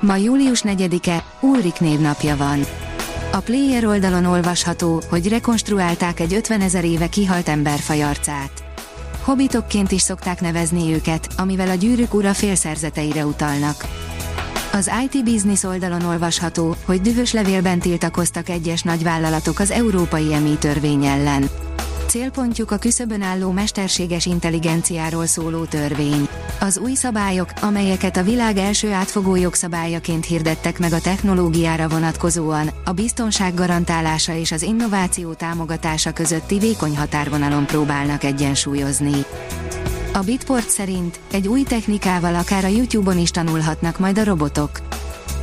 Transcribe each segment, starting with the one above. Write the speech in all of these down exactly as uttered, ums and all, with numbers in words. Ma július negyedike, Ulrik névnapja van. A Player oldalon olvasható, hogy rekonstruálták egy ötvenezer éve kihalt emberfaj arcát. Hobbitokként is szokták nevezni őket, amivel a Gyűrűk Ura félszerzeteire utalnak. Az i té Business oldalon olvasható, hogy dühös levélben tiltakoztak egyes nagyvállalatok az európai em i törvény ellen. Célpontjuk a küszöbön álló mesterséges intelligenciáról szóló törvény. Az új szabályok, amelyeket a világ első átfogó jogszabályaként hirdettek meg a technológiára vonatkozóan, a biztonság garantálása és az innováció támogatása közötti vékony határvonalon próbálnak egyensúlyozni. A Bitport szerint egy új technikával akár a YouTube-on is tanulhatnak majd a robotok.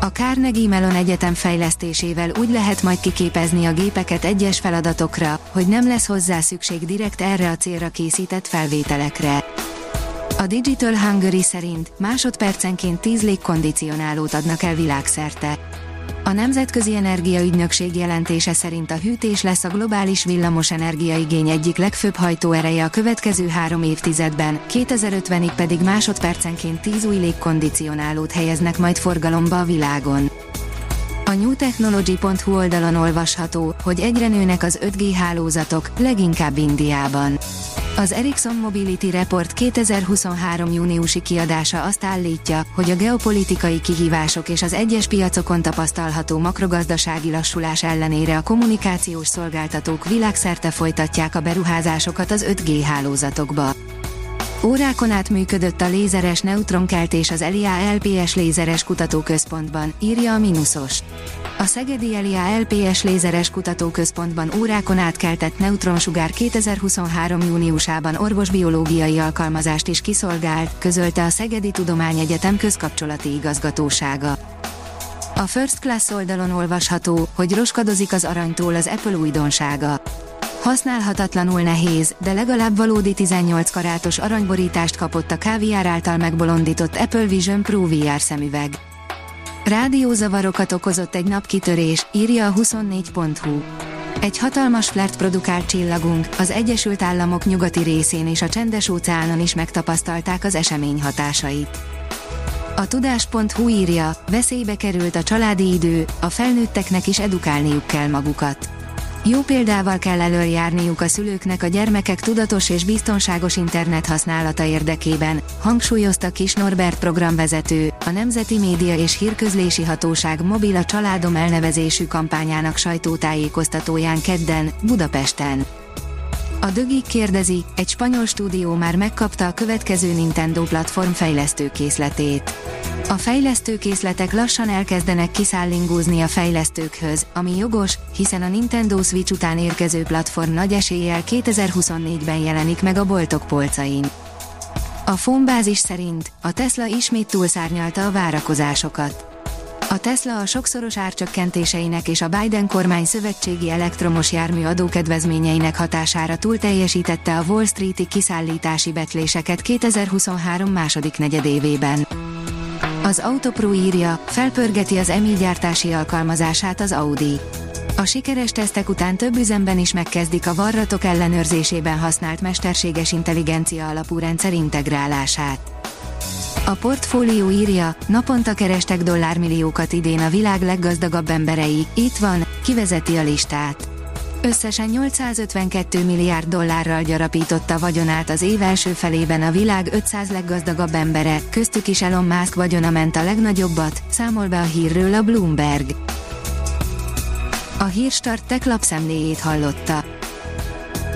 A Carnegie Mellon Egyetem fejlesztésével úgy lehet majd kiképezni a gépeket egyes feladatokra, hogy nem lesz hozzá szükség direkt erre a célra készített felvételekre. A Digital Hungary szerint másodpercenként tíz légkondicionálót adnak el világszerte. A Nemzetközi Energiaügynökség jelentése szerint a hűtés lesz a globális villamos energiaigény egyik legfőbb hajtóereje a következő három évtizedben, kétezer-ötvenig pedig másodpercenként tíz új légkondicionálót helyeznek majd forgalomba a világon. A new technology pont hu oldalon olvasható, hogy egyre nőnek az öt G hálózatok, leginkább Indiában. Az Ericsson Mobility Report kétezer-huszonhárom júniusi kiadása azt állítja, hogy a geopolitikai kihívások és az egyes piacokon tapasztalható makrogazdasági lassulás ellenére a kommunikációs szolgáltatók világszerte folytatják a beruházásokat az öt G hálózatokba. Órákon át működött a lézeres neutronkeltés az E L I-á-el-pé-es lézeres kutatóközpontban, írja a Minuszos. A Szegedi E L I-á-el-pé-es lézeres kutatóközpontban órákon átkeltett neutronsugár kétezer-huszonhárom júniusában orvosbiológiai alkalmazást is kiszolgált, közölte a Szegedi Tudományegyetem közkapcsolati igazgatósága. A First Class oldalon olvasható, hogy roskadozik az aranytól az Apple újdonsága. Használhatatlanul nehéz, de legalább valódi tizennyolc karátos aranyborítást kapott a káviár által megbolondított Apple Vision Pro vé er szemüveg. Rádiózavarokat okozott egy napkitörés, írja a huszonnégy pont hu. Egy hatalmas flert produkált csillagunk, az Egyesült Államok nyugati részén és a Csendes-óceánon is megtapasztalták az esemény hatásait. A Tudás.hu írja, veszélybe került a családi idő, a felnőtteknek is edukálniuk kell magukat. Jó példával kell elöljárniuk a szülőknek a gyermekek tudatos és biztonságos internet használata érdekében, hangsúlyozta Kis Norbert programvezető, a Nemzeti Média és Hírközlési Hatóság mobil a családom elnevezésű kampányának sajtótájékoztatóján kedden, Budapesten. A Digi kérdezi, egy spanyol stúdió már megkapta a következő Nintendo platform fejlesztőkészletét. A fejlesztőkészletek lassan elkezdenek kiszállingózni a fejlesztőkhöz, ami jogos, hiszen a Nintendo Switch után érkező platform nagy eséllyel kétezer-huszonnégyben jelenik meg a boltok polcain. A fórumbázis szerint a Tesla ismét túlszárnyalta a várakozásokat. A Tesla a sokszoros árcsökkentéseinek és a Biden kormány szövetségi elektromos jármű adókedvezményeinek hatására túlteljesítette a Wall Street-i kiszállítási becsléseket kétezer-huszonhárom második negyedévében. Az Autopru írja, felpörgeti az em i gyártási alkalmazását az Audi. A sikeres tesztek után több üzemben is megkezdik a varratok ellenőrzésében használt mesterséges intelligencia alapú rendszer integrálását. A portfólió írja, naponta kerestek dollármilliókat idén a világ leggazdagabb emberei, itt van, kivezeti a listát. Összesen nyolcszázötvenkettő milliárd dollárral gyarapította vagyonát az év első felében a világ ötszáz leggazdagabb embere, köztük is Elon Musk vagyona ment a legnagyobbat, számol be a hírről a Bloomberg. A Hírstart tech lapszemléjét hallotta.